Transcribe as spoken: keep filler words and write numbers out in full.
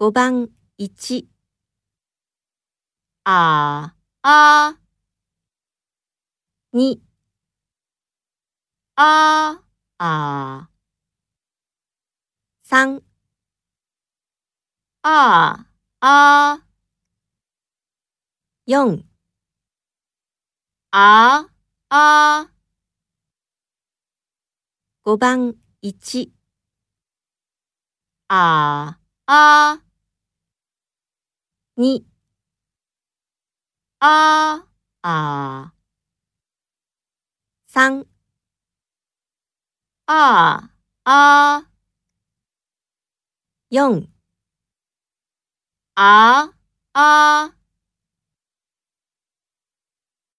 ごばんいち、ああ、に、ああ、さん、ああ、よん、ああ、ごばんいち、ああ、に、ああ、さん、ああ、よん、ああ、